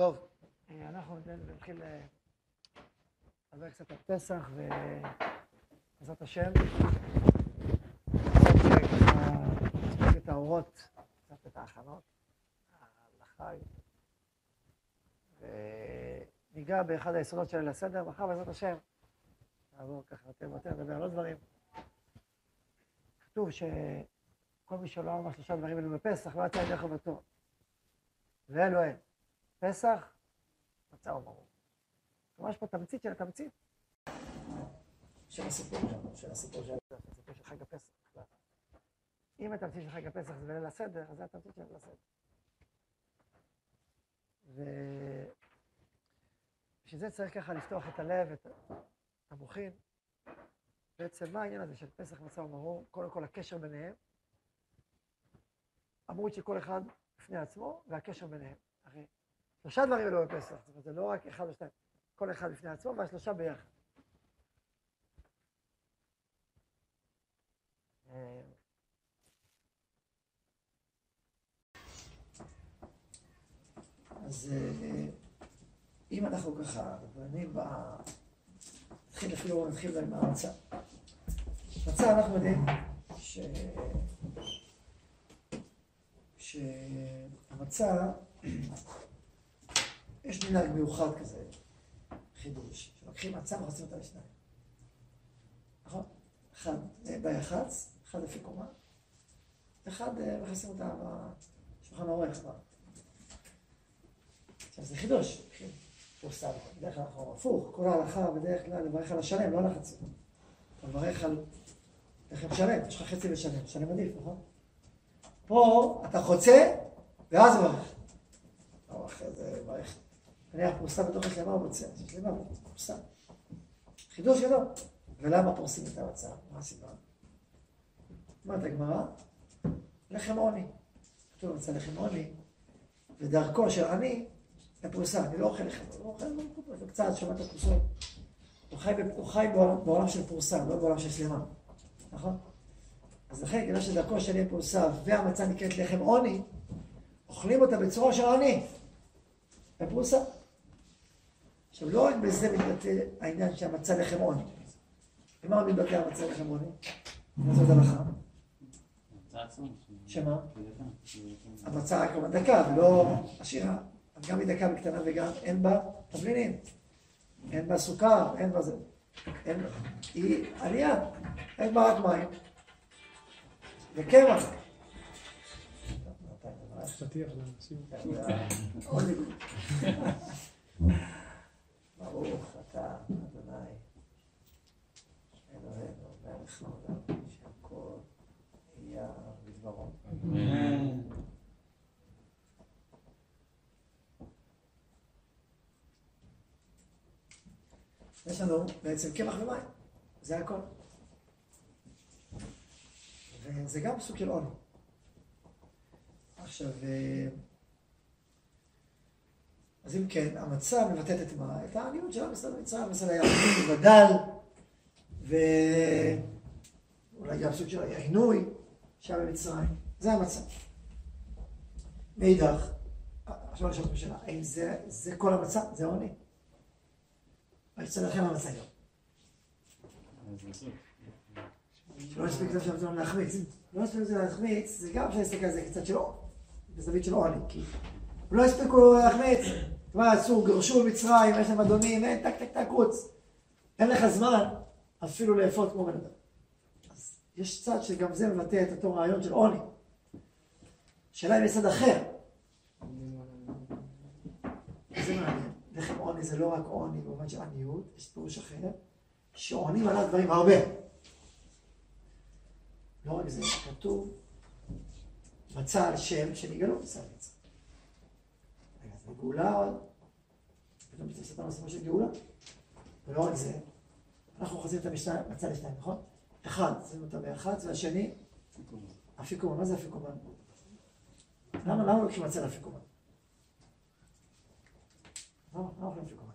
טוב, אנחנו נתחיל לדבר קצת על פסח ובעזרת השם נצפיק את האורות, קצת את ההכנות לחג, וניגע באחד היסודות של הסדר. מחר בעזרת השם נעבור ככה יותר לדבר על עוד דברים. כתוב שכל מי שלא אמר שלושה דברים אלו בפסח לא יצא ידי חובתו, ואלו הן פסח, מצה ומרור. ממש פה תמצית של התמצית. של הסיפור שלנו, של הסיפור של חג הפסח. אם התמצית של חג הפסח זה בליל הסדר, אז זה התמצית של ליל הסדר. ובשביל זה צריך ככה לפתוח את הלב, את המוחין. בעצם מה העניין הזה של פסח, מצה ומרור? קודם כל הקשר ביניהם. עמוד של כל אחד לפני עצמו, והקשר ביניהם. הרי שלושה דברים אלו בפסח, זאת אומרת, זה לא רק אחד או שתיים, כל אחד לפני עצמו, והשלושה ביחד. אז אם אנחנו ככה, נתחיל עם המצה. מצה, אנחנו יודעים שהמצה, יש מנהג מיוחד כזה, חידוש, שלוקחים מצה וחוצים אותה לשניים. נכון? אחד ביחץ, אחד לפי קומה, אחד מכניסים אותה בשולחן העורך. עכשיו זה חידוש, פורסם, בדרך כלל אנחנו הפוך, כל ההלכה בדרך כלל לברך על השלם, לא על החצי. אתה מברך על לחם שלם, יש לך חצי לשלם, שלם עדיף, נכון? פה אתה חוצה ואז מברך. אחרי זה מברך. נניח פורסם בתוך השלמה הוא מוצא, השלמה הוא פורסם. חידוש גדול. ולמה פורסים את המצה? מה הסיבה? אומרת הגמרא, לחם עוני. כתוב במצה לחם עוני, ודרכו של עני, לפרוסה. אני לא אוכל לחם, אני לא אוכל לחם, זה קצת שומעת הפרוסות. הוא חי בעולם של פרוסה, לא בעולם של שלמה. נכון? אז לכן, כדי שדרכו שלי פרוסה והמצה נקראת לחם עוני, אוכלים אותה בצורה של עני. בפרוסה. עכשיו, לא רק בזה מתבטא העניין שהמצה לחם עוני. במה מתבטא המצה לחם עוני? זאת הלכה. שמה? המצה רק מדקה, ולא עשירה. אז גם היא דקה בקטנה וגם אין בה תבלינים. אין בה סוכר, אין בה זה. היא עלייה. אין בה רק מים. וקמח. שתתיח לנציאות. עוד דיבור. ברוך אתה, אדוני, אלוהינו, מלך העולם, שהכל יהיה בדברו. אמן. יש לנו בעצם קמח ומים, זה הכל. וזה גם סוג של עוני. עכשיו, אז אם כן, המצה מבטאת את מה? את העניות של המסעד המצרים, המסעד היה גדל, ואולי גם סוג של העינוי שהיה במצרים. זה המצה. מאידך, עכשיו אני שואלת בשאלה, האם זה כל המצה? זה עוני? אני רוצה לכם המצה היום. שלא נספיק לב שאתם להחמיץ. לא נספיק לב להחמיץ, זה גם כשנסתכל על זה קצת שלא. בזווית של עוני, כי הם לא הספיקו להחמיץ. זאת אומרת, עשו, גרשו במצרים, יש להם אדונים, אין, טק, טק, טק, רוץ. אין לך זמן אפילו לאפות כמו בן אדם. אז יש צד שגם זה מבטא את אותו רעיון של עוני. השאלה היא בצד אחר. זה מעניין. לחם עוני זה לא רק עוני במובן של עניות, יש פירוש אחר, שעונים על הדברים הרבה. לא רק זה, כתוב, מצא על שם שנגלו מצא על יצא. רגע, זה גאולה עוד. פתאום בסתם עושה משהו גאולה. ולא רק זה, אנחנו חוזרים את המצא לשתיים, נכון? אחד, עשינו אותה באחד, והשני, אפיקומן. מה זה אפיקומן? למה לא לוקחים מצא לאפיקומן? למה אוכלים אפיקומן?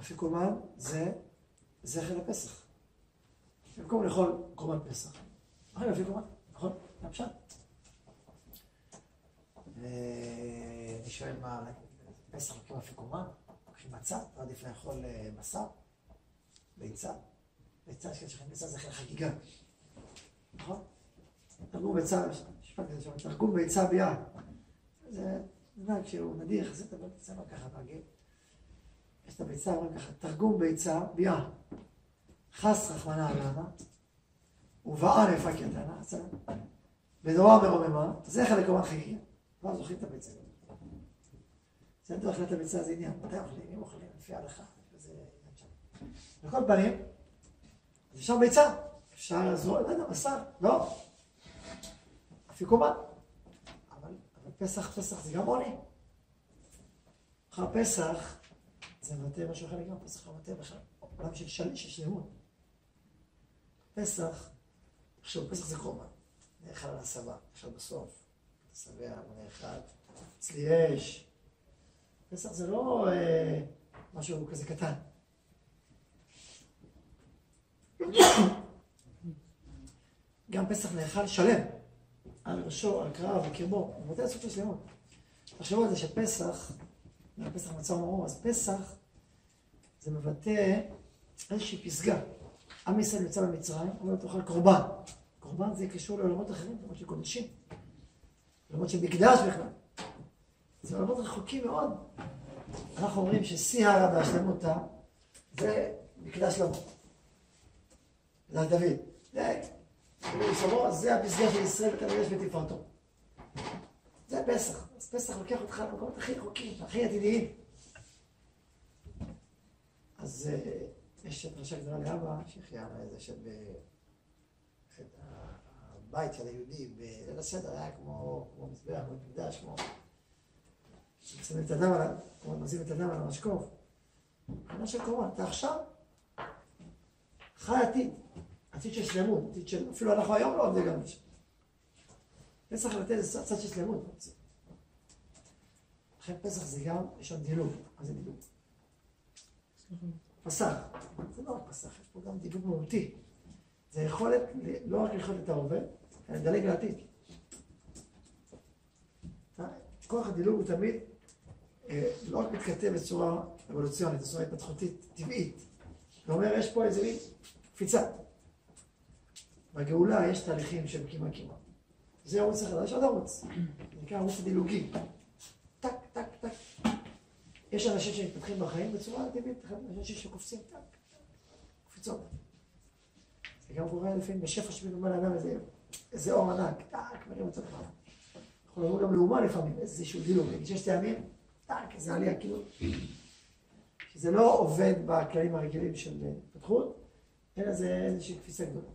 אפיקומן זה זכר לפסח. במקום לאכול קורבן פסח, אוכלים אפיקומן, נכון? זה פשט. ואני שואל מה, פסח לוקחים אף קומה, לוקחים מצה, ועדיף לאכול בשר, ביצה. ביצה, כשאכן ביצה זה אחרי חגיגה, נכון? תרגום ביצה, שפק כזה שם, תרגום ביצה ביד. זה נראה כשהוא נדיח, זה תבל ביצה, אבל ככה נגיד. יש את הביצה, אבל ככה, תרגום ביצה ביד. חס רחמנה עלינה, ובערף הקטנה, בדורה מרוממה, זה חלק קומן חגיגה. ואז אוכלים את הביצה. זה אין דבר אכלת הביצה, זה עניין. מתי אוכלים? אם אוכלים, לפי ההלכה. זה עניין שם. בכל פנים, אז אפשר ביצה. אפשר לזרוע, לא יודע, בשר. לא. אפי קומן. אבל פסח, פסח זה גם עוני. אחר פסח, זה מבטא משהו אחר לגמרי. פסח לא מבטא בכלל. עולם של שליש, יש נאמון. פסח, עכשיו, פסח זה קומן. נאכל על הסבא, עכשיו בסוף. סבא, מנאכל, אצלי יש. פסח זה לא משהו כזה קטן. גם פסח נאכל שלם. על ראשו, על קרב, על קרבו. הוא מוטה לעשות של שלמות. תחשבו על זה שפסח, פסח מצא ומרור, אז פסח זה מבטא איזושהי פסגה. עם ישראל יוצא במצרים, הוא אומר, תאכל קורבן. קורבן זה קשור לעולמות אחרים, לעולמות של קודשים. לעולמות של מקדש בכלל. זה עולמות רחוקים מאוד. אנחנו אומרים ששיא הרע והשלמותה זה מקדש שלמה. זה דוד. זה הפסגה של ישראל ותמגש ותפארתו. זה פסח. אז פסח לוקח אותך למקומות הכי רחוקים, הכי עתידיים. אז יש פרשה גדולה לאבא, שהחיירה איזה של... הבית של היהודים בליל הסדר היה כמו מזבח, כמו מקדש, כמו... שמים את הדם עליו, כמו נוזים את הדם על המשקוף. העניין של קורבן, אתה עכשיו חי עתיד, עתיד של שלמות, עתיד של... אפילו אנחנו היום לא עובדים גם לשם. פסח לתת איזה צד של שלמות. לכן פסח זה גם, יש שם דילוג. מה זה דילוג? פסח. זה לא רק פסח, יש פה גם דילוג מהותי. זה יכולת לא רק ללכות את ההווה, אלא לדלג לעתיד. כוח הדילוג הוא תמיד לא רק מתכתב בצורה אבולוציונית, בצורה התפתחותית, טבעית. זאת אומרת, יש פה איזו קפיצה. בגאולה יש תהליכים של קימה קימה. זה ערוץ אחד, יש עוד ערוץ. זה נקרא ערוץ הדילוגי. טק, טק, טק. יש אנשים שמתפתחים בחיים בצורה טבעית, אנשים שקופצים טק, קופצות. זה גם קורה לפעמים בשפע שבלומה לאדם איזה אור ענק, טאק, מרים אותו כבר. אנחנו נראו גם לאומה לפעמים, איזשהו דילוג, שיש טעמים, טאק, איזה עלייה, כאילו. שזה לא עובד בכללים הרגילים של התפתחות, אלא זה איזושהי קפיצה גדולה.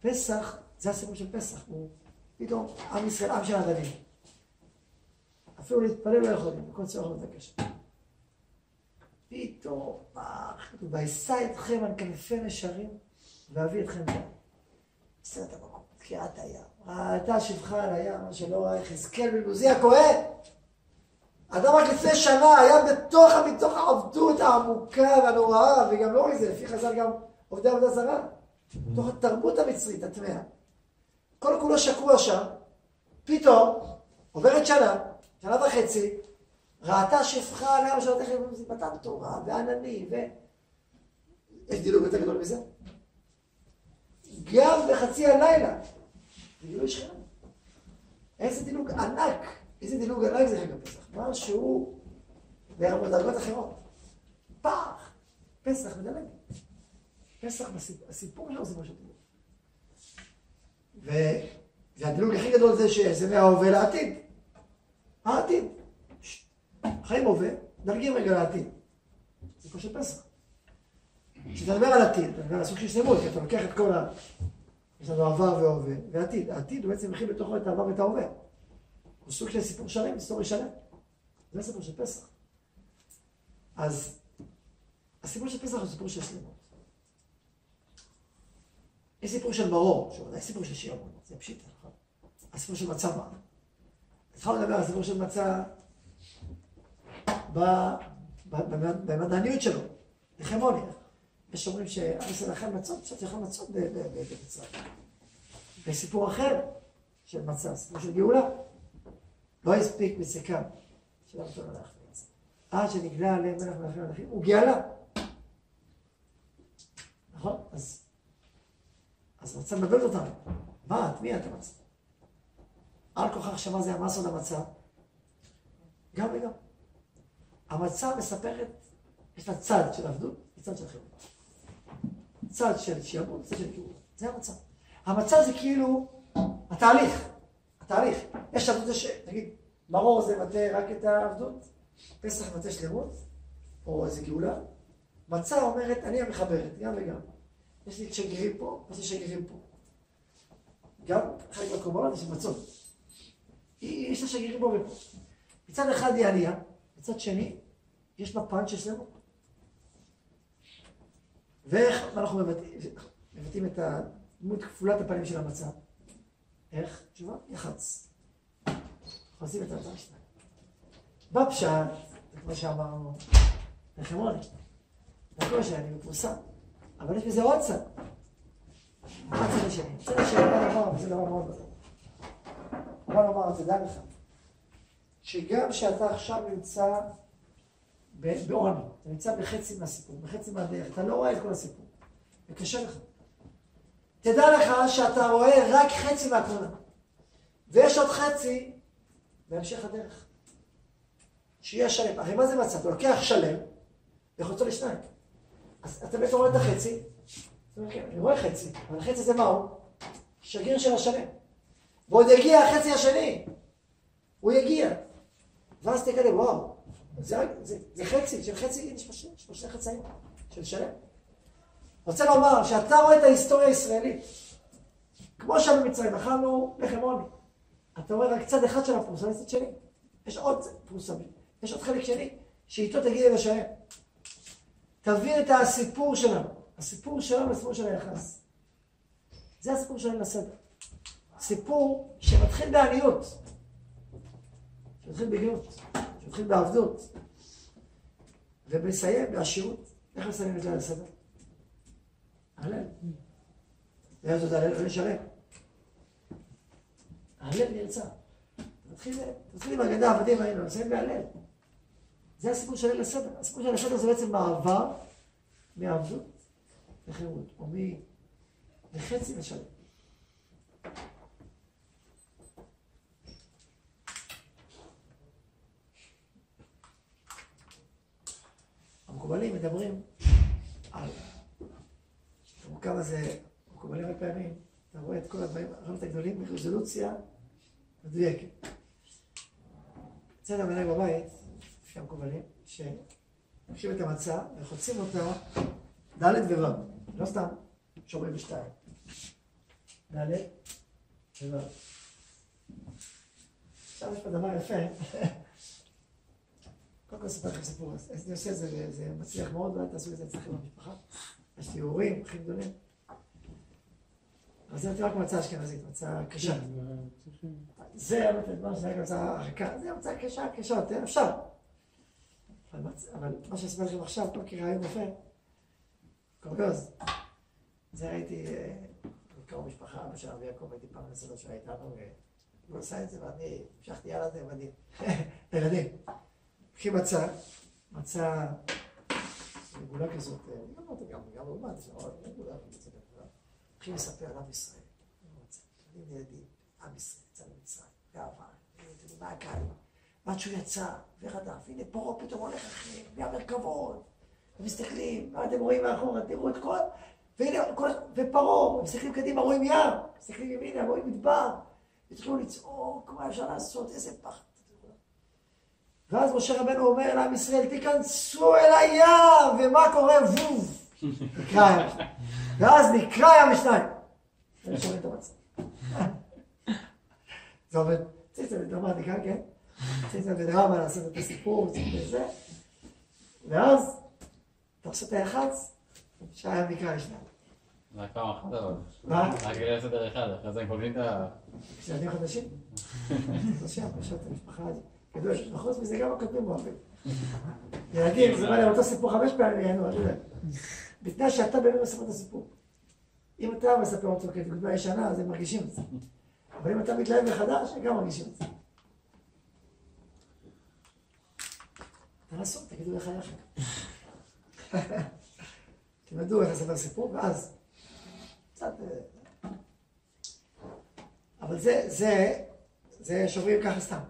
פסח, זה הסיפור של פסח, הוא פתאום עם ישראל, עם של הדדים. אפילו להתפלל לא יכולים, בכל צורך לא תקשה. פתאום, ובייסה אתכם על כנפי נשרים, ואביא אתכם דם. עשה את המקום, תקיעת הים. ראתה שפחה על הים, מה שלא ראה יחזקאל בן עוזי הכהן. אדם רק לפני שנה היה מתוך העבדות העמוקה והנוראה, וגם לא רק זה, לפי חז"ל גם עובדי עבודה זרה. מתוך התרבות המצרית, הטמאה. כל כולו שקוע שם, פתאום, עוברת שנה, שנה וחצי, ראתה שפחה על הים, שלא תכף מתן תורה, וענני, ו... יש דילוג יותר גדול מזה? גם בחצי הלילה, דילוג שכם. איזה דילוג ענק, איזה דילוג ענק זה חג הפסח. משהו בדרגות אחרות. פח! פסח מדלג. פסח, הסיפור שלו זה משהו דילוג. והדילוג הכי גדול זה שזה מההווה לעתיד. העתיד. חיים הווה, דרגים רגע לעתיד. זה קושי פסח. כשאתה מדבר על עתיד, אתה מדבר על הסוג של שלמות, כי אתה לוקח את כל ה... יש לנו עבר והווה, ועתיד. העתיד הוא בעצם מכיל בתוכו את העבר ואת ההווה. הוא סוג של סיפור שלם, היסטורי שלם. זה סיפור של פסח. אז הסיפור של פסח הוא סיפור של שלמות. יש סיפור של מרור, שהוא עדיין סיפור של שירמון, זה פשיטה, נכון? הסיפור של מצה בא. התחלנו לדבר על הסיפור של מצה במדעניות שלו, בחמוניה. יש אומרים שהאיסל אכל מצות, קצת יכול מצות במצרים. וסיפור אחר של מצה, סיפור של גאולה. לא הספיק מסקם, שלא אותו לא להחליץ. עד שנגלה עליהם מלך מלכים מלכים, הוא גאלה. נכון? אז רצה לבלבל אותנו. מה? את מי אתה מצא? על כוחך שמה זה המסון המצא. גם וגם. המצא מספרת, יש לה צד של עבדות, צד של חירות. צד של שיעבוד, צד של קירות. זה המצא. המצא זה כאילו התהליך. יש עבדות, תגיד, מרור זה מטה רק את העבדות, פסח מטה שלמות, או איזה גאולה. מצא אומרת, אני המחברת, גם וגם. יש לי שגרירים פה, יש לי שגרירים פה. גם חלק מהקומונות יש מצות. יש לה שגרירים פה ופה. מצד אחד היא עלייה, מצד שני, יש בה פאנץ' שלמות. ואיך אנחנו מבטאים את הדמות כפולת הפנים של המצב? איך? תשובה? יחץ. חוזים את המצב שלנו. בפשט, זה כמו שאמרנו, נחמוני. נכון שאני מפורסם, אבל יש בזה עוד צד. מה הצד השני? הצד השני, מה נאמר? זה דבר מאוד בטוח. מה נאמר? תדע לך. שגם שאתה עכשיו נמצא בעוני, אתה נמצא בחצי מהסיפור, בחצי מהדרך, אתה לא רואה את כל הסיפור. וקשה לך. תדע לך שאתה רואה רק חצי מהתמונה. ויש עוד חצי בהמשך הדרך. שיהיה שלם. הרי מה זה מצב? אתה לוקח שלם, וחוצה לשניים. אז אתה באמת רואה את החצי, אני רואה חצי, אבל החצי זה מהו? שגריר של השלם. ועוד יגיע החצי השני. הוא יגיע. ואז תקדם, וואו, זה חצי, של חצי, שלושה חצאים, של שלם. רוצה לומר, שאתה רואה את ההיסטוריה הישראלית, כמו שבמצרים אכלנו לחם עוני, אתה רואה רק צד אחד של הפרוסה, זה צד שני. יש עוד פרוסה, יש עוד חלק שני, שאיתו תגיד אל השלם. תבין את הסיפור שלנו, הסיפור שלנו, הסיפור של היחס. זה הסיפור שלנו לסדר. סיפור שמתחיל בעניות, שמתחיל בגאות, שמתחיל בעבדות, ומסיים בעשירות. איך מסיים את זה לסדר? הלל. ואז עוד הלל, ונשלם. הלל נרצה. תתחיל עם הגדה, עבדים היינו, נסיים בהלל. זה הסיפור של הלל הסדר. הסיפור של הלל הסדר זה בעצם מעבר מעבדות לחירות, או מחצי לשלם. המקובלים מדברים על... תראו כמה זה... המקובלים הרבה פעמים, אתה רואה את כל הדברים, הרמת הגדולים ברזולוציה מדויקת. צד המנהג בבית, שם קובלים, שמקשים את המצה וחוצים אותה ד' ו-ו', לא סתם, שומרים בשתיים. ד' ו-ו'. עכשיו יש פה דבר יפה. קודם כל ספר לכם סיפור, אז אני עושה את זה, זה מצליח מאוד, ואל תעשו את זה אצלכם במשפחה. יש לי הורים הכי גדולים. אבל זה נתן רק מצה אשכנזית, מצה קשה. זה מה שזה היה מצה הרכה, זה מצה קשה יותר, אפשר. אבל מה שאספר לכם עכשיו, כל כרעיון יפה, קורגוז, זה ראיתי בקרוב משפחה, בשביל אבי יעקב, הייתי פעם לסדר שהיה איתנו, והוא עושה את זה, ואני המשכתי על זה, ואני... ילדים, קחי מצה רגולה כזאת, גם אותה, גם אומת, רגולה, קחי מספר על עם ישראל, אני נהדים, עם ישראל, יצא למצרים, גאווה, מה הקהל, ועד שהוא יצא, ורדף, הנה פה פתאום הולך אחרי, והמרכבות, ומסתכלים, ואתם רואים מאחורה, תראו את כל... והנה, ופרעה, מסתכלים קדימה, רואים ים, מסתכלים ימינה, רואים מדבר, ותתחילו לצעוק, מה אפשר לעשות, איזה פחד. ואז משה רבנו אומר לעם ישראל, תיכנסו אל הים, ומה קורה? ווב! נקרא ים לשניים. ואז נקרא ים לשניים. זה משומע את המצב. זה עובד, צריך לצאת לדרמטיקה, כן? צריך לצאת לדרמה, לעשות את הסיפור, צריך לזה. ואז, תחשוב את היחץ, שהים נקרא לשניים. זה רק פעם אחת אבל. מה? רק כדי לסדר אחד, אחרי זה הם קובלים את ה... כשילדים חדשים? חדשים, פשוט המשפחה הזאת. גדול, וחוץ מזה גם הכותבים אוהבים. ילדים, זה היה אותו סיפור 5 פעמים, יענו, אני יודע. בתנאי שאתה באמת מספר את הסיפור. אם אתה מספר אותו כדוגמה ישנה, אז הם מרגישים את זה. אבל אם אתה מתלהב מחדש, הם גם מרגישים את זה. תגידו איך היה שם. תלמדו איך לספר סיפור, ואז קצת... אבל זה שוברים ככה סתם.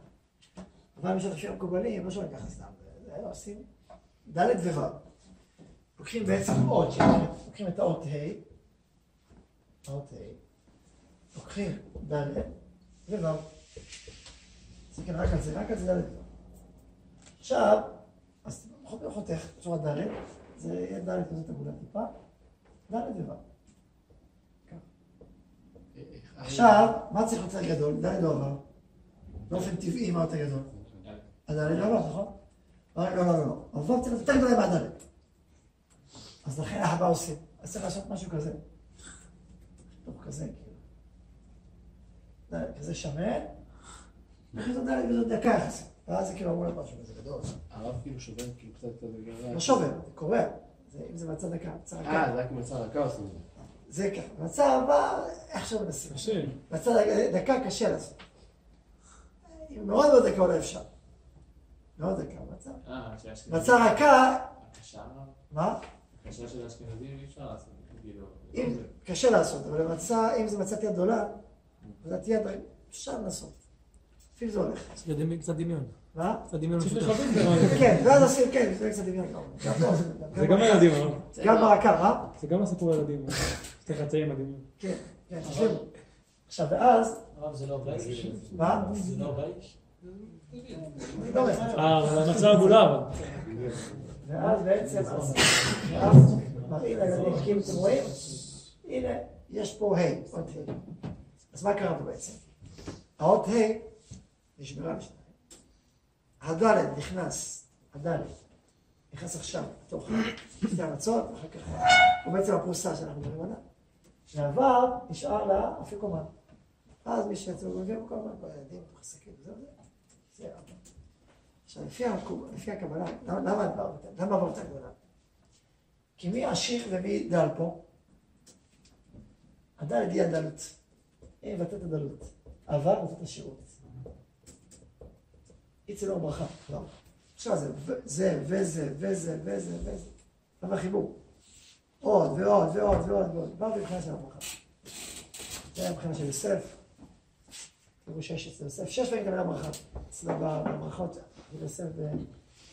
אבל משל תפשיר המקובלים, לא שוברים ככה סתם. זה עושים ד' ו-ו'. לוקחים בעצם עוד שלנו, לוקחים את האות ה', לוקחים ד' ו-ו'. זה כן, רק על זה ד' ו-ו'. עכשיו, אז חותך בצורה ד', זה יהיה ד' כזאת עגולה טיפה, ד' ו-ו'. עכשיו, מה צריך להיות גדול? ד' לא עבר. באופן טבעי, מה יותר גדול? הד' לא עבר, נכון? לא. הו' צריך יותר גדולה מהד'. אז לכן החבא עושים. אז צריך לעשות משהו כזה. טוב, כזה, כאילו. כזה שמן. וכי זאת ד' וזאת דקה יחסית. ואז זה כאילו אמרו לה משהו, זה גדול. הרב כאילו שובר כאילו קצת יותר גדול. לא שובר, זה קורה. אם זה מצא דקה, מצא דקה. זה רק מצא דקה עושים את זה. זה ככה. מצא הבא, איך שהוא מנסים. קשה. מצא דקה קשה לעשות. אם מאוד מאוד דקה אולי אפשר. מאוד דקה, מצא. מצא דקה... קשה. מה? קשה של אשכנזים אי אפשר לעשות. קשה לעשות, אבל למצא, אם זה מצאת יד גדולה, מצאת יד אפשר לעשות. אפילו זה הולך. קצת דמיון. מה? קצת דמיון משותף. כן, ואז עושים, כן, זה קצת דמיון. זה גם ילדים, אה? גם ברקה, אה? זה גם הסיפור ילדים. שתי חצאים מדהימים. כן, כן, תשאירו. עכשיו, ואז... הרב, זה לא בייש? מה? זה לא בייש? לא בייש. אבל המצאה עגולה, אבל. ואז בעצם... ואז מראים לילדים, כאילו אתם רואים? הנה, יש פה ה', עוד ה'. אז מה קרה פה בעצם? האות ה' נשברה לשניים. הד' נכנס, עכשיו, בתוך שתי הרצות, ואחר כך הוא בעצם הפרוסה שאנחנו מדברים עליה. והו' נשאר לה אפיקומן. אז מי שיצאו מגיעים כל הזמן, בילדים, בחסקים, זה ה'. עכשיו, לפי הכוונה, למה עבר אותה הכוונה? כי מי עשיר ומי דל פה? הד' היא הדלות. היא מבטאת הדלות. הו' מבטאת השירות. היא צלור ברכה, לא. עכשיו זה, אבל חיבור. עוד ועוד. מה מבחינה של הברכה? זה היה מבחינה של יוסף. תראו שיש אצל יוסף. 6 פעמים גם היה ברכה. אצלו בברכות של יוסף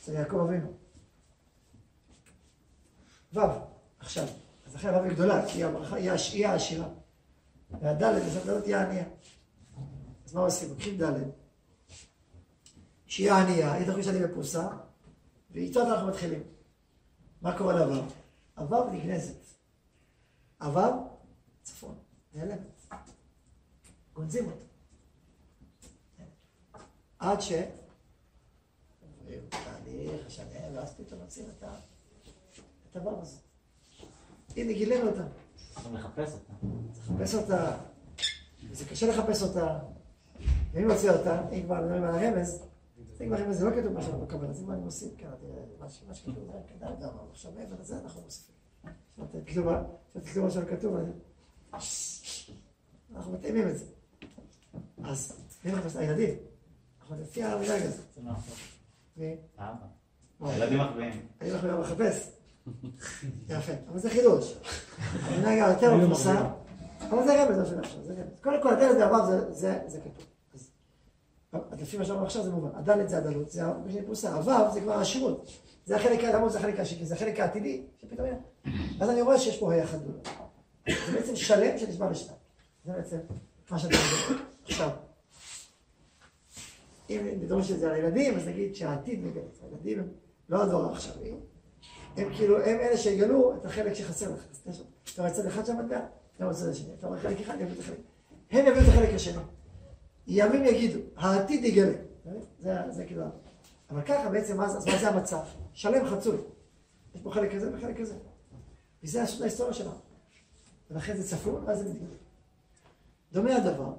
אצל יעקב אבינו. עכשיו, אז אחרי הו' היא גדולה, כי היא העשירה. והד' היא הענייה. אז מה עושים? לוקחים ד' שהיא הענייה, היא תחליט שאני בפרוסה, ואיתו אנחנו מתחילים. מה קורה לעבר? עבר נגנזת. עבר, צפון, נעלמת. גונזים אותה. עד ש... תהליך, השנה, ואז פתאום נוצאים את העבר הזה. הנה, גילינו אותה. צריך לחפש אותה. וזה קשה לחפש אותה. ואם נוציא אותה, אם כבר נראה על הרמז, זה לא כתוב מה שאנחנו מקבלים, אז מה אני מוסיף כאן, מה שכתוב, כדאי גם, אבל עכשיו מעבר לזה אנחנו מוסיפים. תקלו מה שלא כתוב, אנחנו מתאימים את זה. אז, הילדים, אנחנו לפי העבודה כזאת. זה מה אחר. מי? אבא. הילדים מחבאים. הילדים מחבאים מחפש. יפה, אבל זה חידוש. אני גם יותר מפרוסה, אבל זה רמז, לא שני עכשיו, זה רמז. קודם כל, הדלת והו' זה כתוב. לפי מה שאמרנו עכשיו זה מובן, הד' זה הדלות, זה הפרוסה, הו' זה כבר העשירות, זה החלק האדמות, זה החלק השקי, זה החלק העתידי, שפתאום אין. אז אני רואה שיש פה ה' אחד גדולה. זה בעצם שלם שנשמע לשניים. זה בעצם מה שאתה מדבר. עכשיו, אם נדרוש את זה על הילדים, אז נגיד שהעתיד מגלה. הילדים הם לא הדור העכשוויים, הם כאילו, הם אלה שיגלו את החלק שחסר לך. אתה רואה צד אחד של המטבע, אתה רואה צד השני, אתה רואה חלק אחד, יביאו את החלק. הם יביאו את החלק השני. ימים יגידו, העתיד יגלה, זה כאילו, אבל ככה בעצם, אז מה זה המצב? שלם חצוי, יש פה חלק כזה וחלק כזה, וזה השונה ההיסטוריה שלנו, ולכן זה צפון, ואז זה מתגלה. דומה הדבר,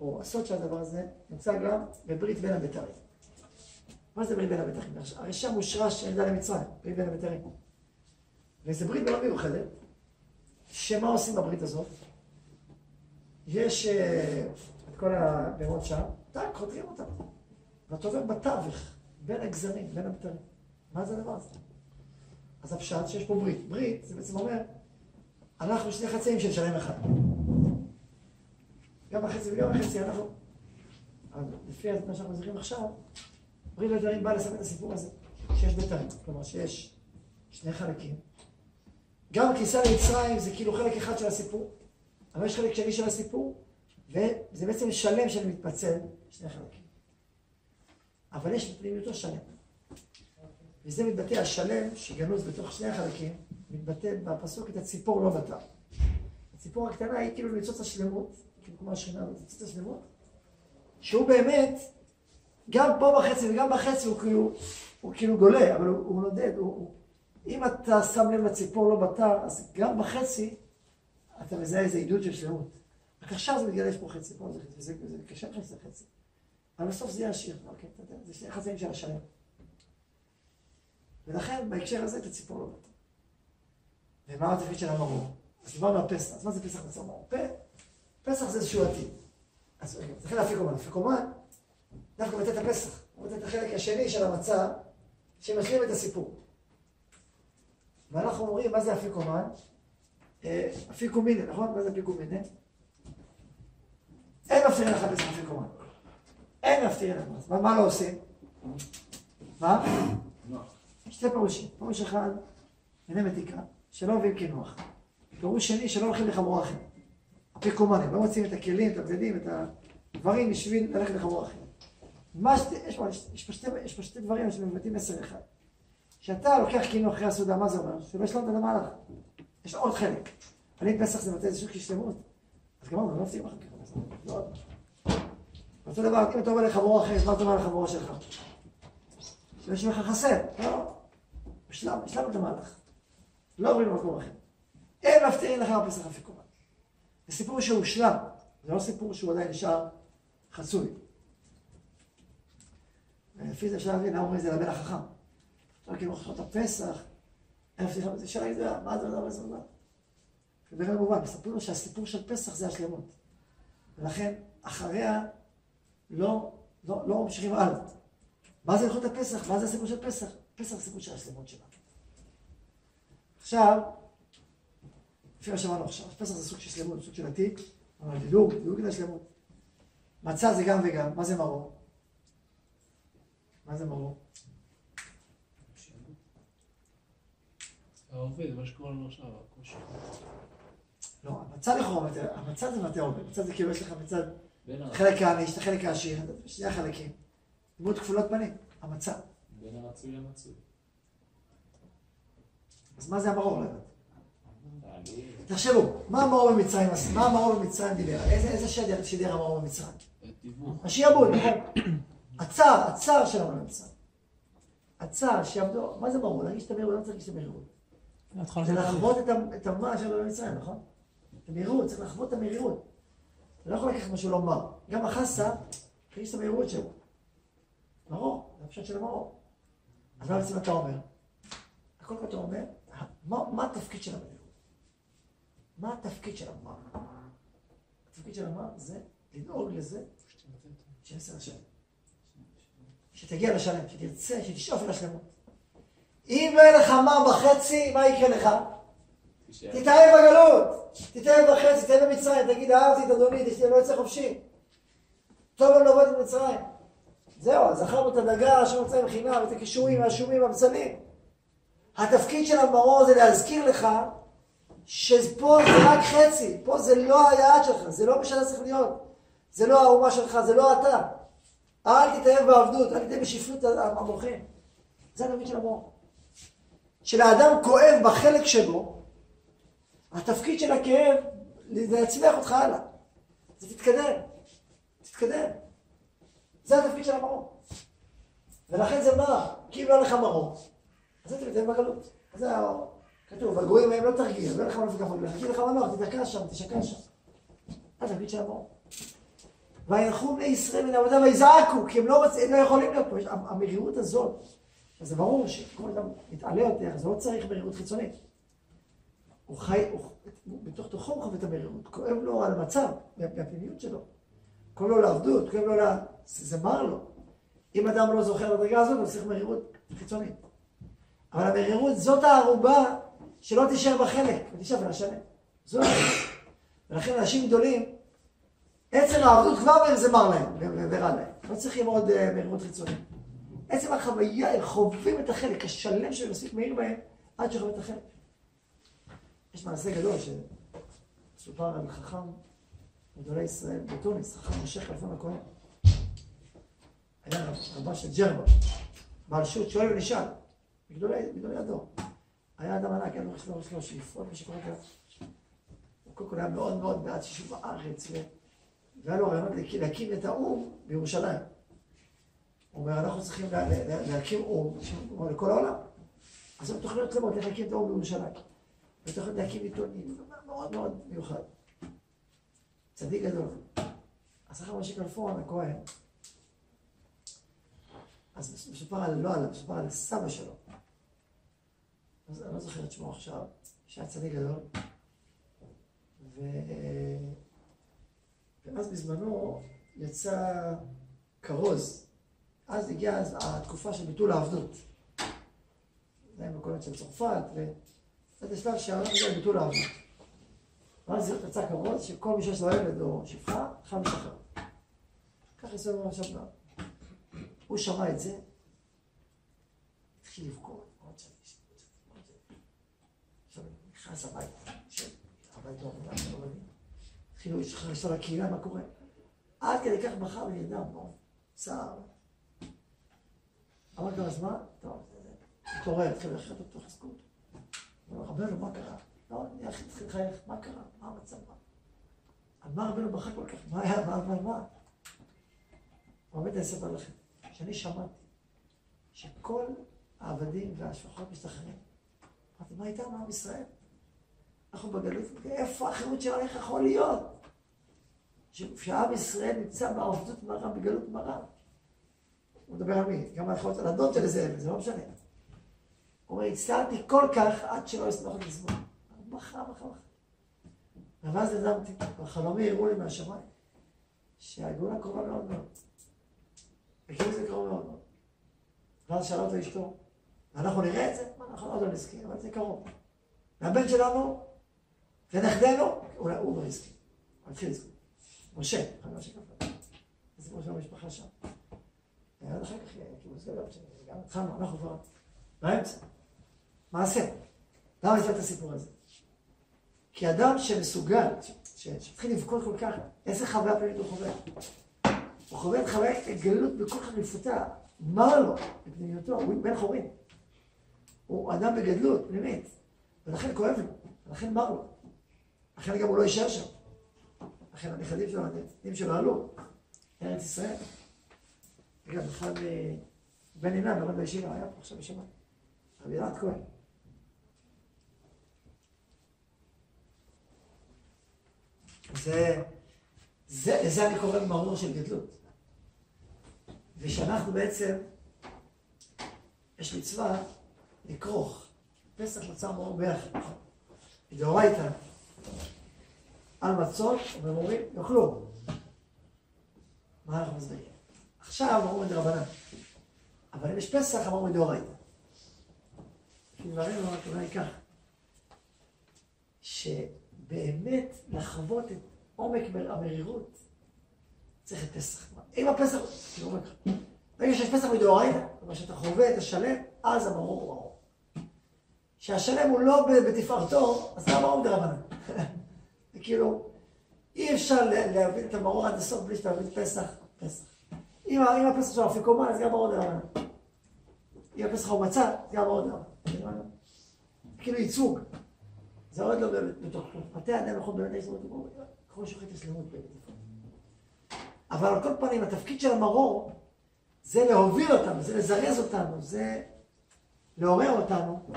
או הסוד של הדבר הזה, נמצא גם בברית בין הבתרים. מה זה ברית בין הבתרים? הרי שם הוא שרש שנדע למצרים, ברית בין הבתרים. וזה ברית מאוד מיוחדת, שמה עושים בברית הזאת? יש... כל הבמות שם, חותכים אותם. ואתה עובר בתווך, בין הגזרים, בין הבתרים. מה זה הדבר הזה? אז הפשט שיש פה ברית. ברית זה בעצם אומר, אנחנו שני חצאים של שלם אחד. גם החצי וגם החצי, אנחנו... אז לפי מה שאנחנו מזכירים עכשיו, ברית לדברים באה לספר את הסיפור הזה, שיש ביתיים, כלומר שיש שני חלקים. גם הכניסה למצרים זה כאילו חלק אחד של הסיפור, אבל יש חלק שני של הסיפור, וזה בעצם שלם שמתפצל שני חלקים. אבל יש בפנימיותו שלם. וזה מתבטא השלם שגנוז בתוך שני החלקים, מתבטא בפסוק את הציפור לא בטר. הציפור הקטנה היא כאילו ניצוץ השלמות, כאילו כמו השכינה, ניצוץ השלמות, שהוא באמת, גם פה בחצי וגם בחצי הוא כאילו גולה, אבל הוא נודד. אם אתה שם לב לציפור לא בטר, אז גם בחצי אתה מזהה איזה עידוד של שלמות. רק עכשיו זה מתגלש פה חצי, פה זה חצי, זה קשה חצי, זה חצי. אבל בסוף זה יהיה השיר, זה שני חצאים של השלם. ולכן בהקשר הזה את הציפור לא בטר. ומה התפקיד של המרור? אז דיברנו על פסח, אז מה זה פסח בצורה מרור? פסח זה איזשהו עתיד. אז לכן האפיקומן, האפיקומן דווקא מתת הפסח, הוא מתת החלק השני של המצע שמשלים את הסיפור. ואנחנו אומרים מה זה אפיקומן? אפיקומינן, נכון? מה זה אפיקומינן? אין מפתירים לך פסח אפיקומן. אין מפתירים לך פסח. מה לא עושים? מה? שתי פירושים. פירוש אחד, הנה מתיקה, שלא מביאים כינוח. פירוש שני, שלא הולכים לחמור אחר. אפיקומנים, לא מוצאים את הכלים, את הבגדים, את הדברים בשביל ללכת לחמור אחר. יש פה שתי דברים שמבטאים מסר אחד. כשאתה לוקח כינוח אחרי הסעודה, מה זה אומר? שלא יש לנו את המהלך. יש עוד חלק. אני פסח זה מתי איזשהו כשלמות. אז גם אמרנו, לא מפתיעים אחר כך. לא עוד. אותו דבר, אם אתה אומר לחמור אחר, מה אתה אומר לחמורה שלך? שיש לך חסר, לא? בשלב את המהלך. לא עוברים למקום אחר. אין להפתיעים לך הפסח אפיקומן. זה סיפור שהוא שלם, זה לא סיפור שהוא עדיין נשאר חצוי. לפי זה אפשר להבין, אומרים, זה לבן החכם. רק כאילו חשוב את הפסח, אין להפתיעים לך, זה שאלה גדולה, מה זה לא מזמן? ובאמת מובן, מספרים לו שהסיפור של פסח זה השלמות. ולכן, אחריה לא ממשיכים הלאה. מה זה הלכות הפסח? מה זה הסיפור של פסח? פסח זה סיפור של השלמות שלנו. עכשיו, לפי מה שמענו עכשיו, פסח זה סוג של שלמות, סוג של עתיד, אבל דיוק כדי השלמות. מצה זה גם וגם, מה זה מרור? מה זה מרור? העובד, מה שקוראים עכשיו, הקושי. לא, המצה לכאורה, המצה זה מטה עובד, המצה זה כאילו יש לך מצד חלק העניש, חלק העשיר, שני החלקים. דמות כפולות פנים, המצע. בין המצוי למצוי. אז מה זה המרור? תחשבו, מה המרור במצרים? מה המרור במצרים דיבר? איזה שדר המרור במצרים? השיעבוד, נכון? הצער של המרור במצרים. הצער שיעבדו, מה זה מרור? להגיש את המהירות, לא צריך להגיש את המהירות. זה לחוות את המרור של המרור במצרים, נכון? המהירות, צריך לחוות את המהירות. אתה לא יכול לקחת משהו לא מר. גם החסה, להגיש את המהירות שלו. מרור, זה הפשט של המרור. אז מה בעצם אתה אומר? הכל כך אתה אומר, מה התפקיד של המהירות? מה התפקיד של המר? התפקיד של המר זה לדאוג לזה שיעשה לשלם. שתגיע לשלם, שתרצה, שתשאוף לשלמות. אם לא יהיה לך מר בחצי, מה יקרה לך? תתאהב בגלות, תתאהב בחצי, תתאהב במצרים, תגיד אהבתי את אדוני, תשתהיה לא יצא חופשי. טוב לא לעבוד במצרים. זהו, אז אחר בו את הדגה שמצאים חינם, את הקישורים, השומים, הבצלים. התפקיד של המרור זה להזכיר לך שפה זה רק חצי, פה זה לא היעד שלך, זה לא משנה צריך להיות. זה לא האומה שלך, זה לא אתה. אל תתאהב בעבדות, אל תתאהב בשפלות המוחים. זה התפקיד של המרור. כשלאדם כואב בחלק שבו, התפקיד של הכאב להצליח אותך הלאה. זה תתקדם, תתקדם. זה התפקיד של המרור. ולכן זה מר, כי אם לא לך מרור, אז אתה מתאם בגלות. זה כתוב, הגויים מהם לא תרגיע, לא לך מלפת כפות, תגיד לך מנוח, תדקה שם, תשקע שם. זה התפקיד של המרור. והילכו בני ישראל מן העבודה ויזעקו, כי הם לא יכולים להיות פה. המהירות הזאת, אז זה ברור שכל אדם מתעלה יותר, זה לא צריך מהירות חיצונית. הוא חי, בתוך תוכו הוא חווה את המהירות, כואב לו על המצב, מהפנימיות שלו. כואב לו לעבדות, כואב לו זה מר לו. אם אדם לא זוכר לדרגה הזאת, הוא צריך מהירות חיצונית. אבל המרירות זאת הערובה שלא תישאר בחלק, ותישאר ונשלם. זאת אומרת. ולכן אנשים גדולים, עצם העבדות כבר מהם זה מר להם, זה רע להם. לא צריכים עוד מרירות חיצונית. עצם החוויה, הם חווים את החלק, השלם שהם מספיק מהיר בהם, עד שחווים את החלק. יש מעשה גדול שסופר על חכם גדולי ישראל בתוניס, חכם משה כלפון הכהן. היה רבה של ג'רבה, בעל שו"ת, שואל ונשאל, בגדולי הדור. היה אדם ענק, היה נורך שלו, שיפעול מה שקורה כאן. קודם כל היה מאוד מאוד בעד שישוב הארץ, והיה לו רעיונות להקים את האום בירושלים. הוא אומר, אנחנו צריכים להקים אום לכל העולם. אז הם תוכניות למות, להקים את האום בירושלים. ותוכניות להקים עיתונים, מאוד מאוד מיוחד. צדיק גדול. אז חכם משה כלפון הכהן. אז מסופר על, לא עליו, מסופר על הסבא שלו. אז אני לא זוכר את שמו עכשיו, שהיה צדיק גדול. ואז בזמנו יצא כרוז. אז הגיעה התקופה של ביטול העבדות. זה היה מקומות של צרפת, וזה שלב שהעולם זה ביטול העבדות. ואז יצא כרוז שכל מי שיש לו ילד או שפחה, חייב לשחרר. כך יצא לו עכשיו נעד. הוא שמע את זה, התחיל לבכות, עוד שני, עכשיו נכנס הביתה, הבית לא עבודה, לא מבין. התחילו לשאול לקהילה מה קורה. עד כדי כך בחר ונרדם, צער. אמר כבר, אז מה? טוב, תתעורר, התחיל לחיות אותו, חזקו אותו. אמר רבנו, מה קרה? לא, אני התחיל לחייך, מה קרה? מה המצב? אמר רבנו בחר כל כך, מה היה, מה? באמת אני אספר לכם. שאני שמעתי שכל העבדים והשפחות משתחררים. אמרתי, מה הייתה עם ישראל? אנחנו בגלות, איפה החירות שלנו, איך יכול להיות? שעם ישראל נמצא בעבדות מרה, בגלות מרה. הוא מדבר על מי, גם יכול להיות על הדוד של איזה, זה לא משנה. הוא אומר, הצטערתי כל כך עד שלא יסמוך את עצמו. מחר. ואז נדמתי, החלומי הראו לי מהשמיים, שהגאולה קרובה מאוד מאוד. וכאילו זה קרוב מאוד מאוד. ואז שאלה אותו אשתו, ואנחנו נראה את זה? אנחנו עוד לא נזכיר, אבל זה קרוב. והבן שלנו, ונכדנו, אולי הוא לא נזכיר. הוא התחיל לזכיר. משה, אני לא שקפה. זה כמו של המשפחה שם. ועד אחר כך, כאילו זה לא משנה, גם התחלנו, אנחנו כבר... באמצע. מעשה. למה נתן את הסיפור הזה? כי אדם שמסוגל, שתחיל לבכות כל כך, איזה חוויה פלילית הוא חווה? הוא חווה את חוויית הגלות בכל חריפותה, מר לו, בפנימיותו, הוא בן חורין. הוא אדם בגדלות, פנימית, ולכן כואב לו, ולכן מר לו. לכן גם הוא לא יישאר שם. לכן הנכדים שלו, הנכדים שלו עלו, ארץ ישראל. וגם אחד בן עינן, למד בישיבה, היה פה עכשיו בשבת. רבי אלעד כהן. זה אני קורא במרור של גדלות. ושאנחנו בעצם, יש מצווה לכרוך. פסח מצה מרור ביחד. מדאורייתא. על מצות, ומורים, יאכלו. מה אנחנו מסבירים? עכשיו מרור מדרבנן. אבל אם יש פסח, מרור מדאורייתא. כי דברים לא רק אולי כך. שבאמת לחוות את עומק המרירות צריך את פסח. אם הפסח, תראו מה קרה. ברגע שיש פסח מדאורייתא, כלומר שאתה חווה את השלם, אז המרור הוא מרור. כשהשלם הוא לא בתפארתו, אז זה המרור דרבנן. וכאילו, אי אפשר להבין את המרור עד הסוף בלי שתבין פסח. אם הפסח שלו אפיקומן, אז גם המרור דרבנן. אם הפסח הוא מצה, אז גם המרור דרבנן. כאילו ייצוג. זה עוד לא באמת בתוך מתי האדם יכול באמת להסתובב את המרור. כל שוחק יש לימוד באמת. אבל על כל פנים, התפקיד של המרור זה להוביל אותנו, זה לזרז אותנו, זה לעורר אותנו.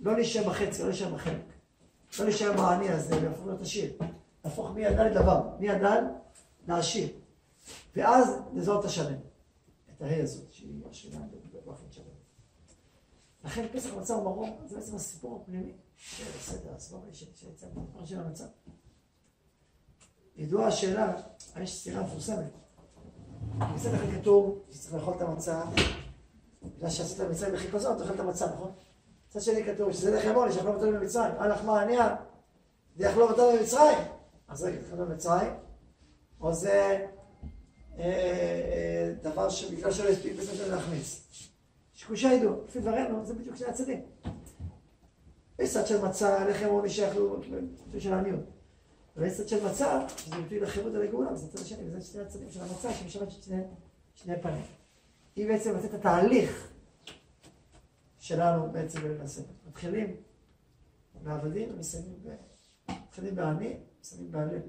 לא להישאר בחצי, לא להישאר בחלק. לא להישאר בעני הזה, להפוך להיות עשיר. להפוך מידע לדבר, מידע לעשיר. ואז לזהות את השלם. את ההיא הזאת, שהיא השלם באופן שלם. לכן פסח מצה ומרור, זה בעצם הסיפור הפנימי. בסדר, הסברה היא שיצא מהדבר של המצב. ידועה השאלה, יש סתירה מפורסמת. בסדר כתוב שצריך לאכול את המצה בגלל שעשית למצרים בחיפזון, תאכל את המצה, נכון? מצד שני כתוב, שזה דרך ימוני, שיחלוב אותנו במצרים. הלך מה עניה? זה יחלוב אותנו במצרים. אז זה יחלוב במצרים, או זה דבר שבגלל שלא יספיק בסוף שלנו להכניס. שקושה ידעו, לפי דברנו, זה בדיוק שני הצדים. יש צד של מצה, הלך ימוני שיחלו, זה של העניות. ויש צד של מצה, שזה מביא לחירות על הגאולה, וזה צד השני, וזה שני הצדים של המצה, שמשרת שני פנים. היא בעצם מצאת התהליך שלנו בעצם בלנסות. מתחילים בעבדים ומסיימים מתחילים בעני, מסיימים בעלם.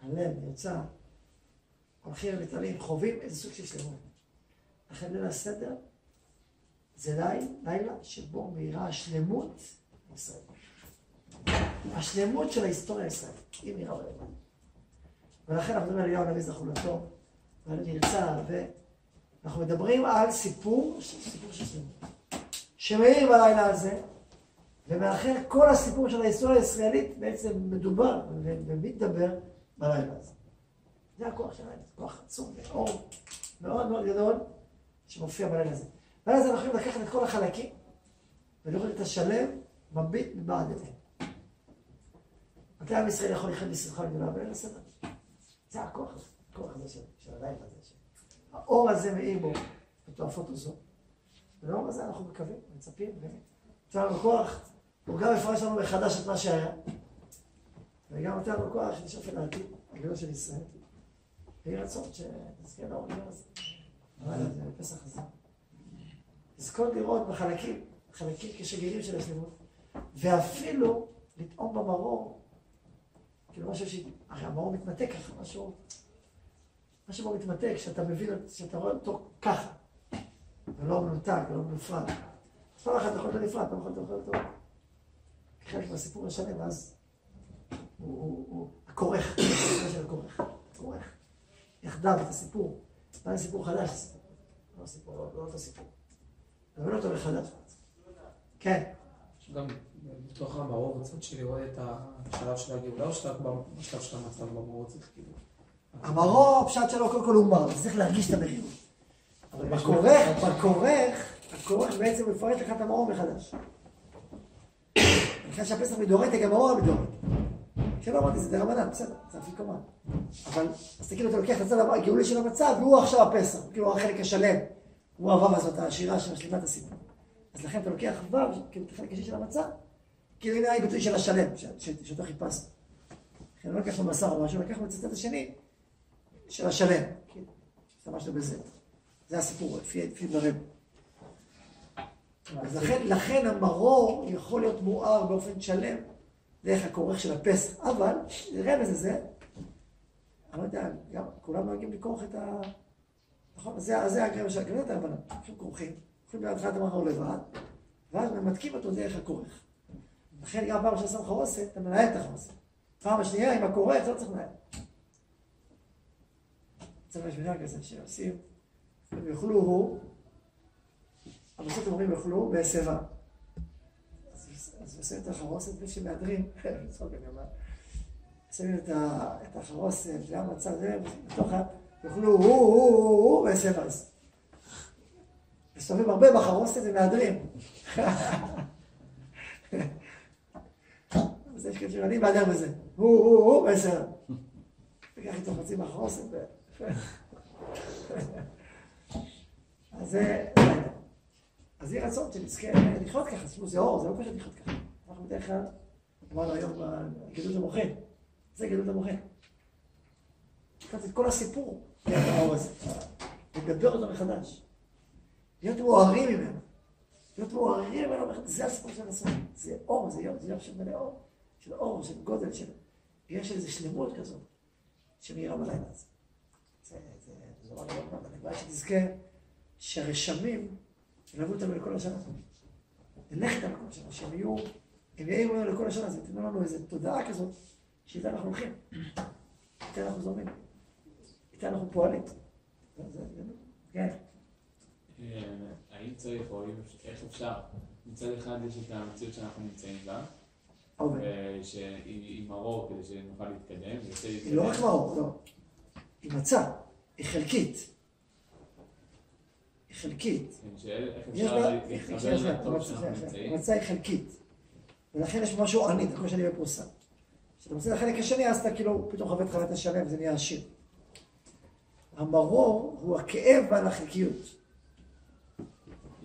הלם, יוצא, הולכים ומתעלים, חווים איזה סוג של שלמות. אחרי ליל הסדר, זה לילה שבו מאירה השלמות בישראל. השלמות של ההיסטוריה הישראלית, היא מאירה בלבן. ולכן אנחנו מדברים על אליהו הנביא זכרונתו, ועל נרצה אנחנו מדברים על סיפור של שלמות. שמעיר בלילה הזה, ומאחר כל הסיפור של ההיסטוריה הישראלית בעצם מדובר ומתדבר בלילה הזה. זה הכוח של הלילה, כוח עצום ואור מאוד מאוד גדול שמופיע בלילה הזה. בלילה הזה אנחנו יכולים לקחת את כל החלקים ולראות את השלם מביט מבעד עיניהם. מתי עם ישראל יכול לחיות בשמחה גדולה בליל הסדר? זה הכוח הזה של הלילה הזה. האור הזה מאיר בו, בתואפות הזו. ולאור הזה אנחנו מקווים, מצפים, ונתן לנו כוח, הוא גם מפרש לנו מחדש את מה שהיה, וגם נתן לנו כוח לשפל העתיד, הגאולה של ישראל. ויהי רצון שנזכה לאור הגאולה הזה, בפסח הזה. לזכות לראות בחלקים, חלקים כשגרירים של השלמות, ואפילו לטעום במרור, כאילו משהו הרי המרור מתמתק ככה, משהו... מה שבו מתמתק, שאתה מבין, שאתה רואה אותו ככה, ולא מנותק, ולא מנפרד. אז פעם אחת אתה יכול להיות נפרד, פעם אחת אתה יכול להיות אותו. חלק מהסיפור השלם, אז הוא הכורך, הסיפור של הכורך, הכורך. יחדיו את הסיפור, בא לסיפור חדש, לא סיפור, לא אותו סיפור. אבל אותו מחדש. כן. גם בתוך המרור הצד שלי רואה את השלב של הגאולה, או שאתה כבר בשלב של המצב במרור צריך כאילו? המרור, פשט שלו, קודם כל הוא מר, אז צריך להרגיש את המרירות. אבל הכורך בעצם מפרט לך את המרור מחדש. לכן שהפסח מדורטה, גם המרור המדורטה. כשלא אמרתי, זה דרמנן, בסדר, זה אפילו כמובן. אבל, אז תגיד, אתה לוקח את הצד הגאולי של המצב, והוא עכשיו הפסח, כאילו החלק השלם. הוא הוו הזאת, השירה של השלימת הסיפור. אז לכן אתה לוקח וו, כאילו את החלק השני של המצב, כאילו הנה ההיבטוי של השלם, שאותו חיפשנו. לכן לא לקחנו מסר או משהו, לקחנו את הצד השני. של השלם, כאילו, השתמשנו בזה. זה הסיפור, לפי דברים. אז לכן המרור יכול להיות מואר באופן שלם דרך הכורך של הפסח, אבל, רמז הזה, אני לא יודע, גם כולם נוהגים לכרוך את ה... נכון, אז זה הגרם של הגרמת הלבנה. אנחנו כורכים, יכולים להתחיל את המרור לבד, ואז ממתקים אותו דרך הכורך. לכן גם פעם שעשה חרוסת, אתה מנהל את החרוסת. פעם השנייה, עם הכורך, לא צריך לנהל. זה ממש מנהג הזה שעושים, הם יאכלו הוא, המוסות אומרים יאכלו בהסבה. אז עושים את החרוסת, בלי שמהדרים, לצחוק אני אומר, עושים את החרוסת, זה המצא, זה בתוך ה... יאכלו הוא בהסבה. מסתובבים הרבה בחרוסת ומהדרים. אז יש כאלה שאני מהדר בזה, הוא בהסבה. וכך איתו חצי בחרוסת, אז יהיה רצון שנזכה לחיות ככה, תשמעו, זה אור, זה לא פשוט לחיות ככה. אנחנו בדרך כלל אמרנו היום בגדוד המוחן, זה גדוד המוחן. לקחת את כל הסיפור דרך האור הזה, לדבר אותו מחדש, להיות מוארים ממנו, מחדש, זה הסיפור של הסוף, זה אור, זה יום של מלא אור, של אור, של גודל, של... יש איזו שלמות כזאת שמאירה בלילה הזה. זה דבר דבר, אני באה שתזכה שהרשמים ילוו אותנו לכל השנה. ללכת על כל השנה, שהם יהיו, הם יאירו לנו לכל השנה, זה תנו לנו איזו תודעה כזאת, שאיתה אנחנו הולכים, איתה אנחנו זורמים, איתה אנחנו פועלים. כן. האם צריך או איך אפשר? מצד אחד יש את המציאות שאנחנו נמצאים בה, שהיא מרור כדי שנוכל להתקדם. היא לא רק מרור, לא. היא מצא, היא חלקית. חלקית. יש לה, המצאה היא חלקית. ולכן יש משהו עני, כמו שאני בפרוסה. כשאתה מוצא לחלק השני, אז אתה כאילו פתאום חווה את חוות השלם, זה נהיה עשיר. המרור הוא הכאב בעל החלקיות.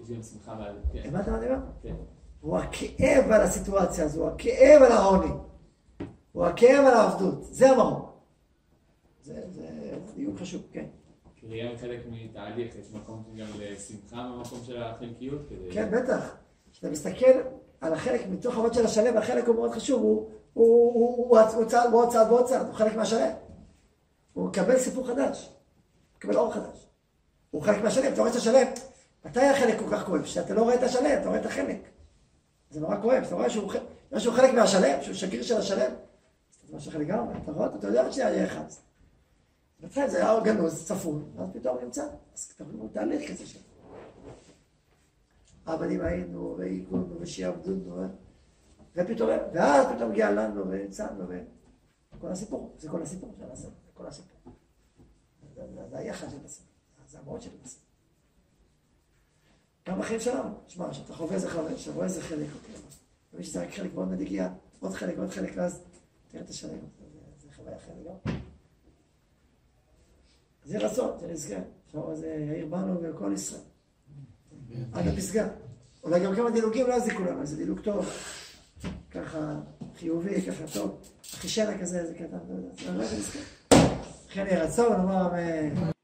יש גם שמחה בעל... הבנת מה דבר? כן. הוא הכאב על הסיטואציה הזו, הוא הכאב על העוני, הוא הכאב על העבדות, זה המרור. זה דיוק חשוב, כן. קריאה חלק מתהליך, יש מקום גם לשמחה במקום של החלקיות כדי... כן, בטח. כשאתה מסתכל על החלק מתוך חוות של השלם, החלק הוא מאוד חשוב, הוא צעד ועוד צעד ועוד צעד, הוא חלק מהשלם. הוא מקבל סיפור חדש, הוא מקבל אור חדש. הוא חלק מהשלם, אתה רואה את השלם. מתי החלק כל כך כואב? שאתה לא רואה את השלם, אתה רואה את החלק. זה נורא כואב, אתה רואה שהוא חלק מהשלם, שהוא שגריר של השלם. זה משהו חלק גם, אתה רואה אותו, אתה יודע שנייה יהיה אחד. בצד זה היה גנוז, צפון, ואז פתאום נמצא. אז כתבנו תהליך כזה שלנו. עבדים היינו, ועיגונו, ושיעבדונו, ופתאום, ואז פתאום הגיע לנו, ונצאנו, וכל הסיפור, זה כל הסיפור של הספר, זה כל הסיפור. זה היחד של הספר, זה המהות של הספר. גם בחיים שלנו, שמע, שאתה חווה איזה חלק, שרואה איזה חלק, ומי שזה רק חלק מאוד מדגיע, עוד חלק, ועוד חלק, ואז תראה את השלם, זה חוויה אחרת גם. זה רצון, זה נזכה. עכשיו זה יאיר בנו וכל ישראל. עד הפסגה. אולי גם כמה דילוגים לא זה כולם, אז זה דילוג טוב. ככה חיובי, ככה טוב. הכי שנה כזה, זה קטן, זה נזכה. לכן יהיה רצון, אמר...